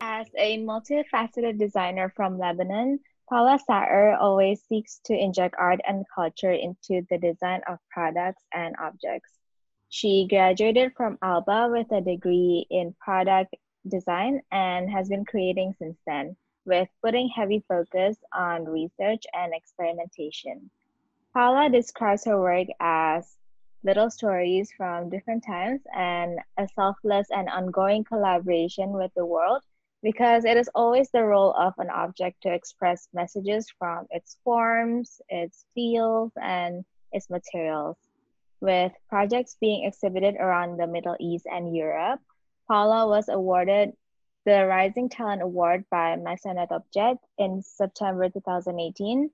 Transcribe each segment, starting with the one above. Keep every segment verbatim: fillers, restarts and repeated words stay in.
As a multifaceted designer from Lebanon, Paula Sayer always seeks to inject art and culture into the design of products and objects. She graduated from ALBA with a degree in product design and has been creating since then, with putting heavy focus on research and experimentation. Paula describes her work as little stories from different times and a selfless and ongoing collaboration with the world, because it is always the role of an object to express messages from its forms, its feels, and its materials. With projects being exhibited around the Middle East and Europe, Paula was awarded the Rising Talent Award by Maison and Objet in September two thousand eighteen.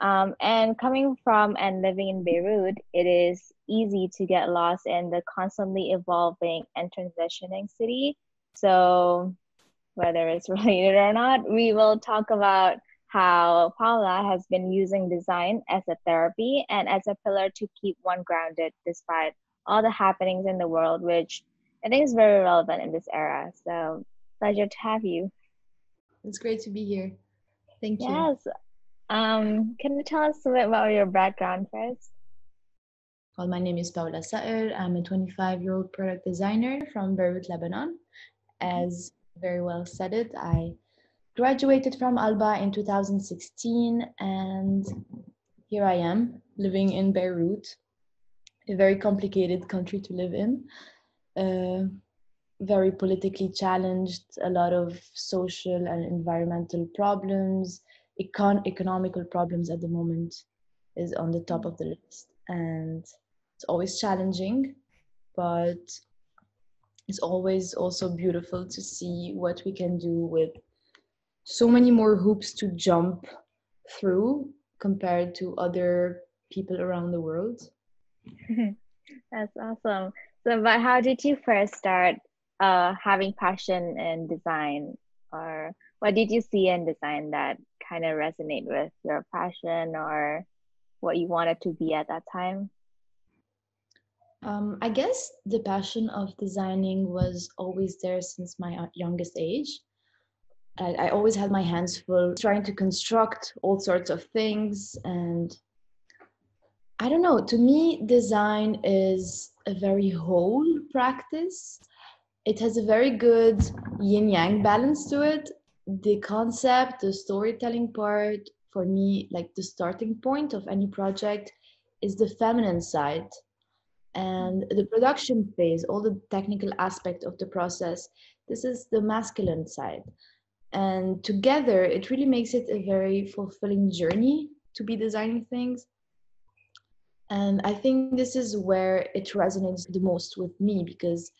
Um, and coming from and living in Beirut, it is easy to get lost in the constantly evolving and transitioning city. So whether it's related or not, we will talk about how Paula has been using design as a therapy and as a pillar to keep one grounded despite all the happenings in the world, which I think is very relevant in this era. So pleasure to have you. It's great to be here. Thank you. Yes. Um, can you tell us a bit about your background first? Well, my name is Paula Sayer. I'm a twenty-five-year-old product designer from Beirut, Lebanon. As very well said it, I graduated from ALBA in two thousand sixteen, and here I am living in Beirut, a very complicated country to live in, uh, very politically challenged, a lot of social and environmental problems. Econ- economical problems at the moment is on the top of the list, and it's always challenging, but it's always also beautiful to see what we can do with so many more hoops to jump through compared to other people around the world. That's awesome. So, but how did you first start uh, having passion in design, or what did you see in design that kind of resonate with your passion or what you wanted to be at that time? Um, I guess the passion of designing was always there since my youngest age. I, I always had my hands full trying to construct all sorts of things. And I don't know, to me, design is a very whole practice. It has a very good yin-yang balance to it. The concept, the storytelling part, for me, like the starting point of any project is the feminine side. And the production phase, all the technical aspect of the process, this is the masculine side. And together, it really makes it a very fulfilling journey to be designing things. And I think this is where it resonates the most with me, because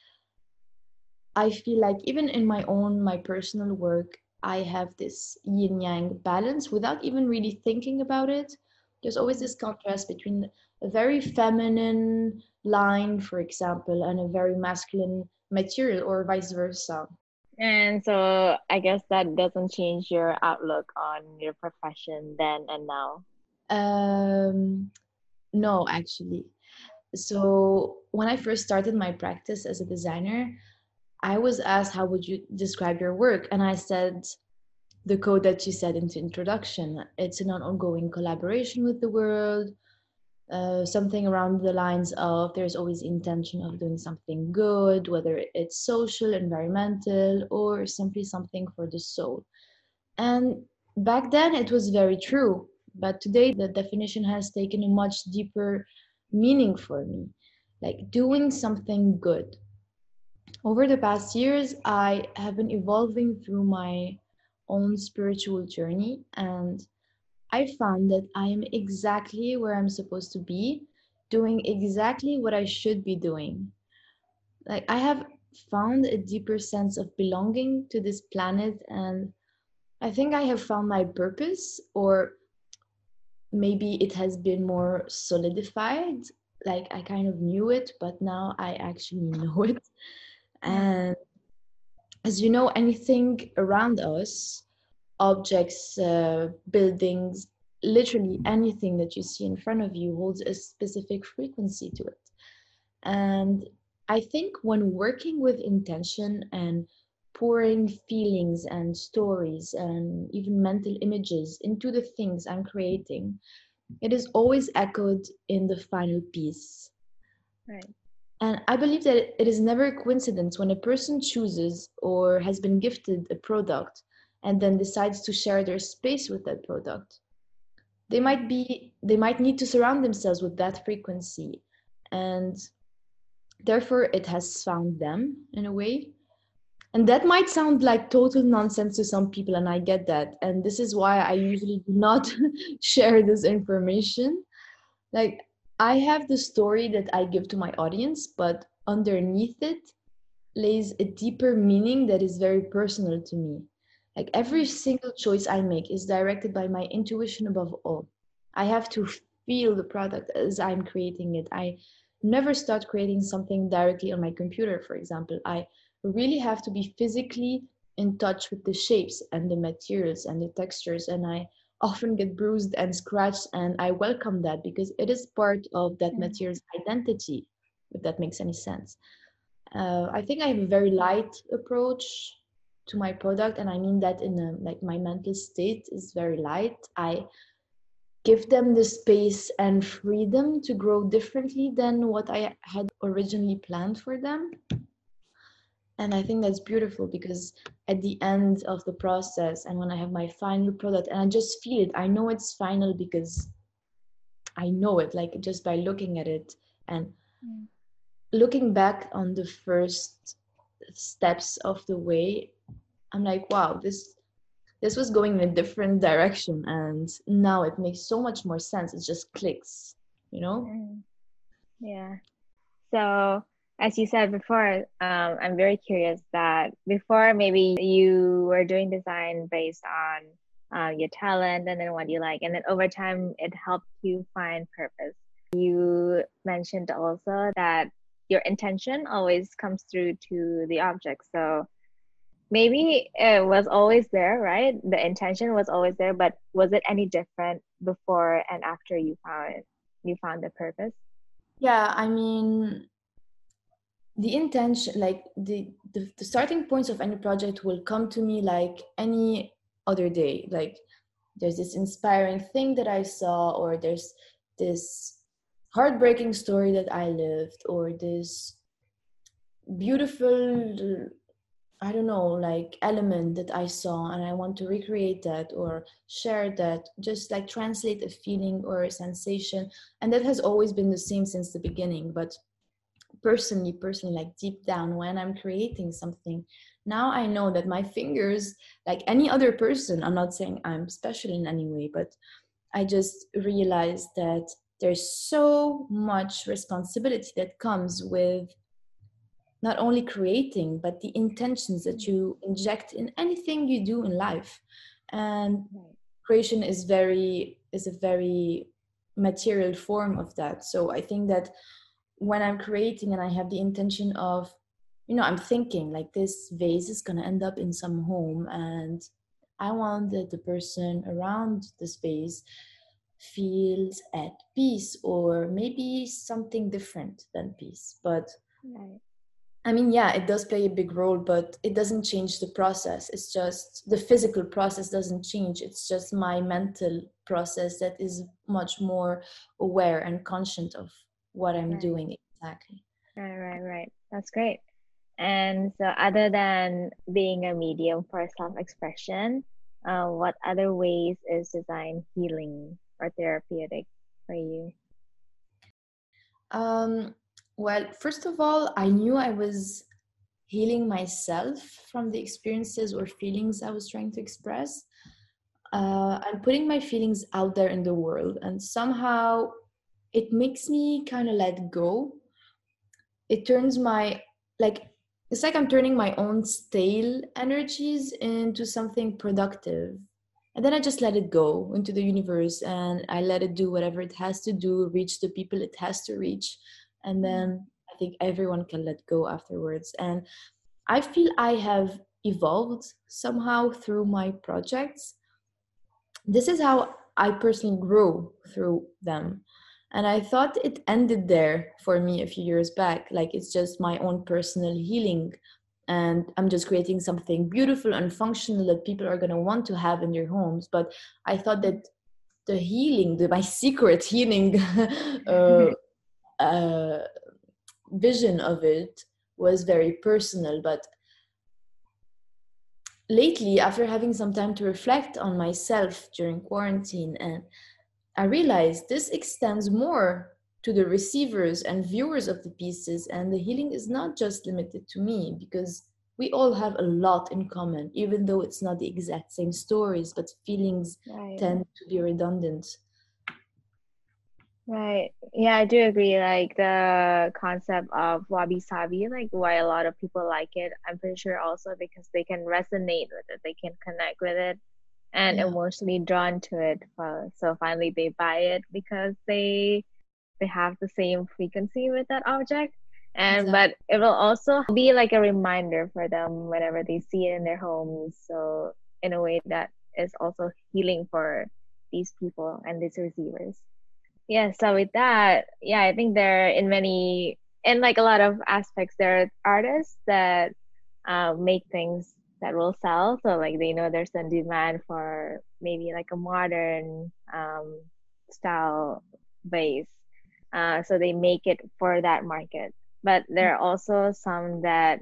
I feel like even in my own, my personal work, I have this yin-yang balance without even really thinking about it. There's always this contrast between a very feminine line, for example, and a very masculine material, or vice versa. And so I guess that doesn't change your outlook on your profession then and now. Um, no, actually. So when I first started my practice as a designer, I was asked, how would you describe your work? And I said, the code that you said in the introduction. It's an ongoing collaboration with the world, uh, something around the lines of there's always intention of doing something good, whether it's social, environmental, or simply something for the soul. And back then it was very true, but today the definition has taken a much deeper meaning for me, like doing something good. Over the past years, I have been evolving through my own spiritual journey, and I found that I am exactly where I'm supposed to be, doing exactly what I should be doing. Like, I have found a deeper sense of belonging to this planet, and I think I have found my purpose, or maybe it has been more solidified. Like, I kind of knew it, but now I actually know it. And as you know, anything around us, objects, uh, buildings, literally anything that you see in front of you holds a specific frequency to it. And I think when working with intention and pouring feelings and stories and even mental images into the things I'm creating, it is always echoed in the final piece. Right. And I believe that it is never a coincidence when a person chooses or has been gifted a product and then decides to share their space with that product. They might be, they might need to surround themselves with that frequency, and therefore it has found them in a way. And that might sound like total nonsense to some people, and I get that. And this is why I usually do not share this information. Like, I have the story that I give to my audience, but underneath it lays a deeper meaning that is very personal to me. Like, every single choice I make is directed by my intuition above all. I have to feel the product as I'm creating it. I never start creating something directly on my computer, for example. I really have to be physically in touch with the shapes and the materials and the textures. And I often get bruised and scratched, and I welcome that because it is part of that mm-hmm. material's identity, if that makes any sense. Uh, I think I have a very light approach to my product, and I mean that in a, like, my mental state is very light. I give them the space and freedom to grow differently than what I had originally planned for them. And I think that's beautiful, because at the end of the process and when I have my final product and I just feel it, I know it's final because I know it, like, just by looking at it and mm. looking back on the first steps of the way, I'm like, wow, this this was going in a different direction, and now it makes so much more sense. It just clicks, you know? Yeah. So as you said before, um, I'm very curious that before maybe you were doing design based on uh, your talent and then what you like, and then over time it helped you find purpose. You mentioned also that your intention always comes through to the object. So maybe it was always there, right? The intention was always there, but was it any different before and after you found it, you found the purpose? Yeah, I mean, the intention, like the, the, the starting points of any project will come to me like any other day. Like, there's this inspiring thing that I saw, or there's this heartbreaking story that I lived, or this beautiful, I don't know, like, element that I saw and I want to recreate that or share that, just like translate a feeling or a sensation. And that has always been the same since the beginning. But personally, personally, like, deep down, when I'm creating something, now I know that my fingers, like any other person, I'm not saying I'm special in any way, but I just realized that there's so much responsibility that comes with not only creating, but the intentions that you inject in anything you do in life. And creation is very, is a very material form of that. So I think that when I'm creating and I have the intention of, you know, I'm thinking like, this vase is gonna end up in some home, and I want that the person around the space feels at peace, or maybe something different than peace. But right. I mean, yeah, it does play a big role, but it doesn't change the process. It's just the physical process doesn't change. It's just my mental process that is much more aware and conscious of what I'm right. doing exactly. Right, right, right. That's great. And so other than being a medium for self-expression, uh, what other ways is design healing or therapeutic for you? Um. Well, first of all, I knew I was healing myself from the experiences or feelings I was trying to express. Uh, I'm putting my feelings out there in the world, and somehow it makes me kind of let go. It turns my, like, it's like I'm turning my own stale energies into something productive. And then I just let it go into the universe, and I let it do whatever it has to do, reach the people it has to reach. And then I think everyone can let go afterwards. And I feel I have evolved somehow through my projects. This is how I personally grew through them. And I thought it ended there for me a few years back. Like, it's just my own personal healing. And I'm just creating something beautiful and functional that people are going to want to have in their homes. But I thought that the healing, the, my secret healing uh, uh, vision of it was very personal. But lately, after having some time to reflect on myself during quarantine, and I realized this extends more to the receivers and viewers of the pieces, and the healing is not just limited to me, because we all have a lot in common, even though it's not the exact same stories, but feelings right. tend to be redundant. Right. Yeah, I do agree. Like the concept of wabi-sabi, like why a lot of people like it, I'm pretty sure also because they can resonate with it, they can connect with it, and yeah. emotionally drawn to it. So finally they buy it because they they have the same frequency with that object. And exactly. But it will also be like a reminder for them whenever they see it in their homes. So in a way that is also healing for these people and these receivers. Yeah, so with that, yeah, I think there are in many, in like a lot of aspects, there are artists that uh, make things that will sell. So like they know there's a demand for maybe like a modern um, style vase. Uh, so they make it for that market. But there are also some that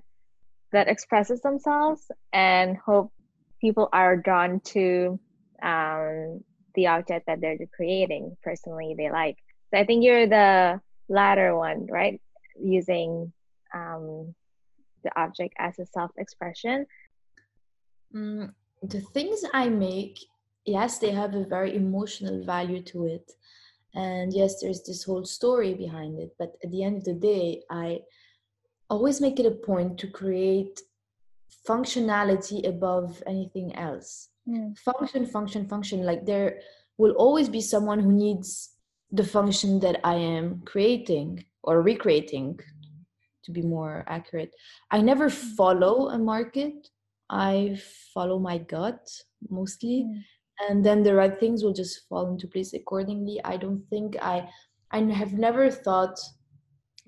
that expresses themselves and hope people are drawn to um, the object that they're creating personally they like. So I think you're the latter one, right? Using um, the object as a self-expression. Mm, the things I make, yes, they have a very emotional value to it. And yes, there's this whole story behind it. But at the end of the day, I always make it a point to create functionality above anything else. Yeah. Function, function, function. Like there will always be someone who needs the function that I am creating or recreating, to be more accurate. I never follow a market. I follow my gut mostly. Yeah. And then the right things will just fall into place accordingly. I don't think I, I have never thought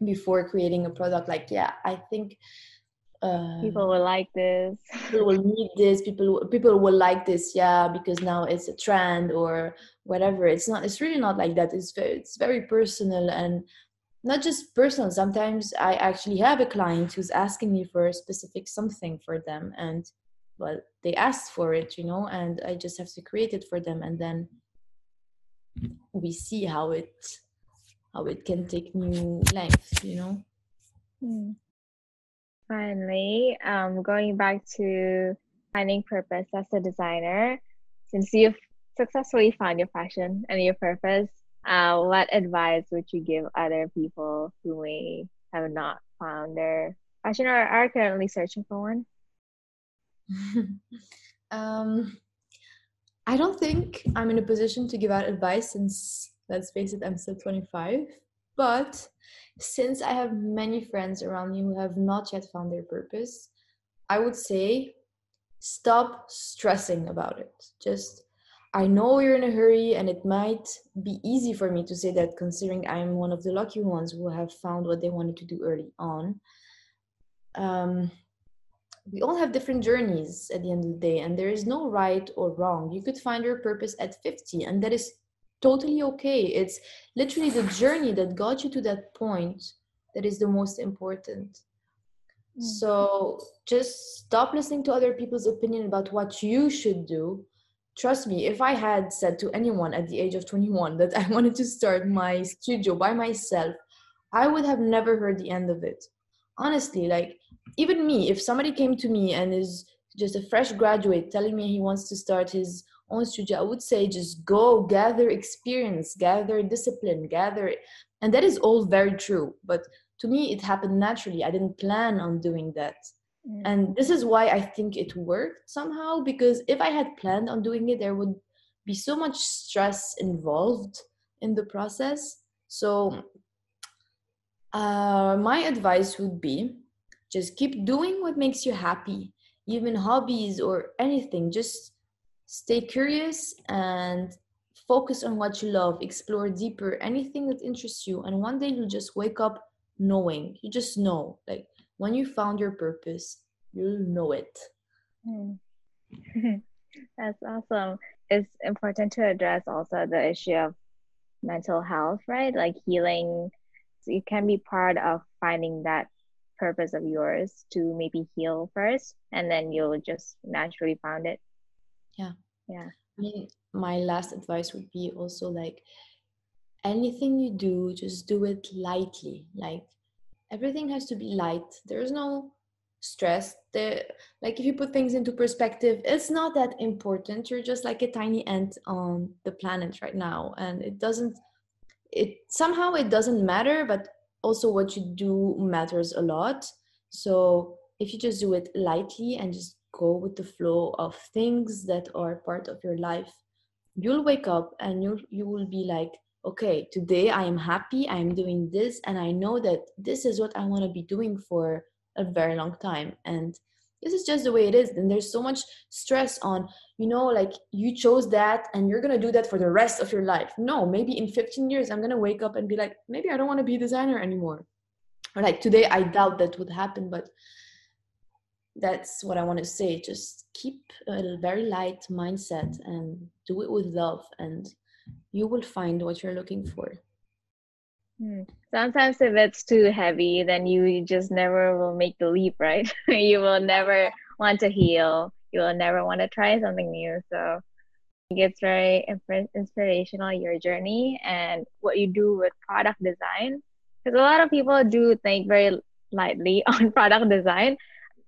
before creating a product like, yeah, I think uh, people will like this. People will need this. People people will like this. Yeah, because now it's a trend or whatever. It's not. It's really not like that. It's very, it's very personal, and not just personal. Sometimes I actually have a client who's asking me for a specific something for them, and. Well, they asked for it, you know, and I just have to create it for them, and then we see how it how it can take new lengths, you know. Hmm. Finally, um, going back to finding purpose as a designer, since you've successfully found your passion and your purpose, uh, what advice would you give other people who may have not found their passion or are currently searching for one? um, I don't think I'm in a position to give out advice since, let's face it, I'm still twenty-five. But since I have many friends around me who have not yet found their purpose, I would say stop stressing about it. Just, I know you're in a hurry, and it might be easy for me to say that considering I'm one of the lucky ones who have found what they wanted to do early on. Um... We all have different journeys at the end of the day, and there is no right or wrong. You could find your purpose at fifty, and that is totally okay. It's literally the journey that got you to that point that is the most important. Mm. So just stop listening to other people's opinion about what you should do. Trust me, if I had said to anyone at the age of twenty-one that I wanted to start my studio by myself, I would have never heard the end of it. Honestly, like, even me, if somebody came to me and is just a fresh graduate telling me he wants to start his own studio, I would say just go gather experience, gather discipline, gather. And that is all very true. But to me, it happened naturally. I didn't plan on doing that. Mm. And this is why I think it worked somehow, because if I had planned on doing it, there would be so much stress involved in the process. So uh, my advice would be, just keep doing what makes you happy, even hobbies or anything. Just stay curious and Focus on what you love, explore deeper, anything that interests you. And one day you'll just wake up knowing, you just know, like when you found your purpose, you'll know it. Mm. That's awesome. It's important to address also the issue of mental health, right? Like healing, so it can be part of finding that purpose of yours to maybe heal first, and then you'll just naturally find it. Yeah. Yeah. I mean, my last advice would be also like anything you do, just do it lightly. Like everything has to be light. There's no stress there. Like if you put things into perspective, it's not that important. You're just like a tiny ant on the planet right now, and it doesn't it somehow it doesn't matter, but also what you do matters a lot. So if you just do it lightly and just go with the flow of things that are part of your life, you'll wake up and you you will be like, okay, today I am happy, I am doing this, and I know that this is what I want to be doing for a very long time, and this is just the way it is. And there's so much stress on, you know, like you chose that and you're gonna do that for the rest of your life. No, maybe in fifteen years I'm gonna wake up and be like, maybe I don't want to be a designer anymore, or like today I doubt that would happen. But that's what I want to say. Just keep a very light mindset and do it with love, and you will find what you're looking for. Sometimes if it's too heavy, then you just never will make the leap, right? You will never want to heal. You will never want to try something new. So it's very inspirational, your journey and what you do with product design. Because a lot of people do think very lightly on product design.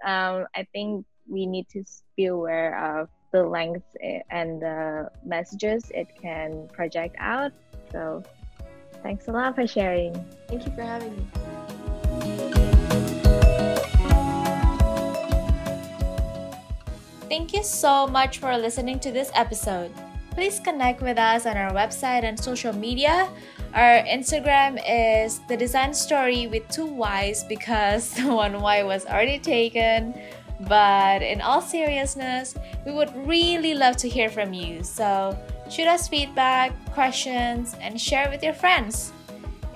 Um, I think we need to be aware of the length and the messages it can project out. So thanks a lot for sharing. Thank you for having me. Thank you so much for listening to this episode. Please connect with us on our website and social media. Our Instagram is The Design Story with two Y's, because one Y was already taken. But in all seriousness, we would really love to hear from you. So shoot us feedback, questions, and share with your friends.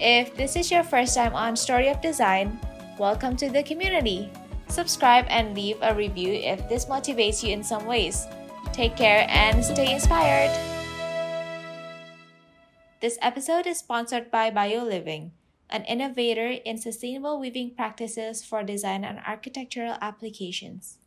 If this is your first time on Story of Design, welcome to the community. Subscribe and leave a review if this motivates you in some ways. Take care and stay inspired. This episode is sponsored by BioLiving, an innovator in sustainable weaving practices for design and architectural applications.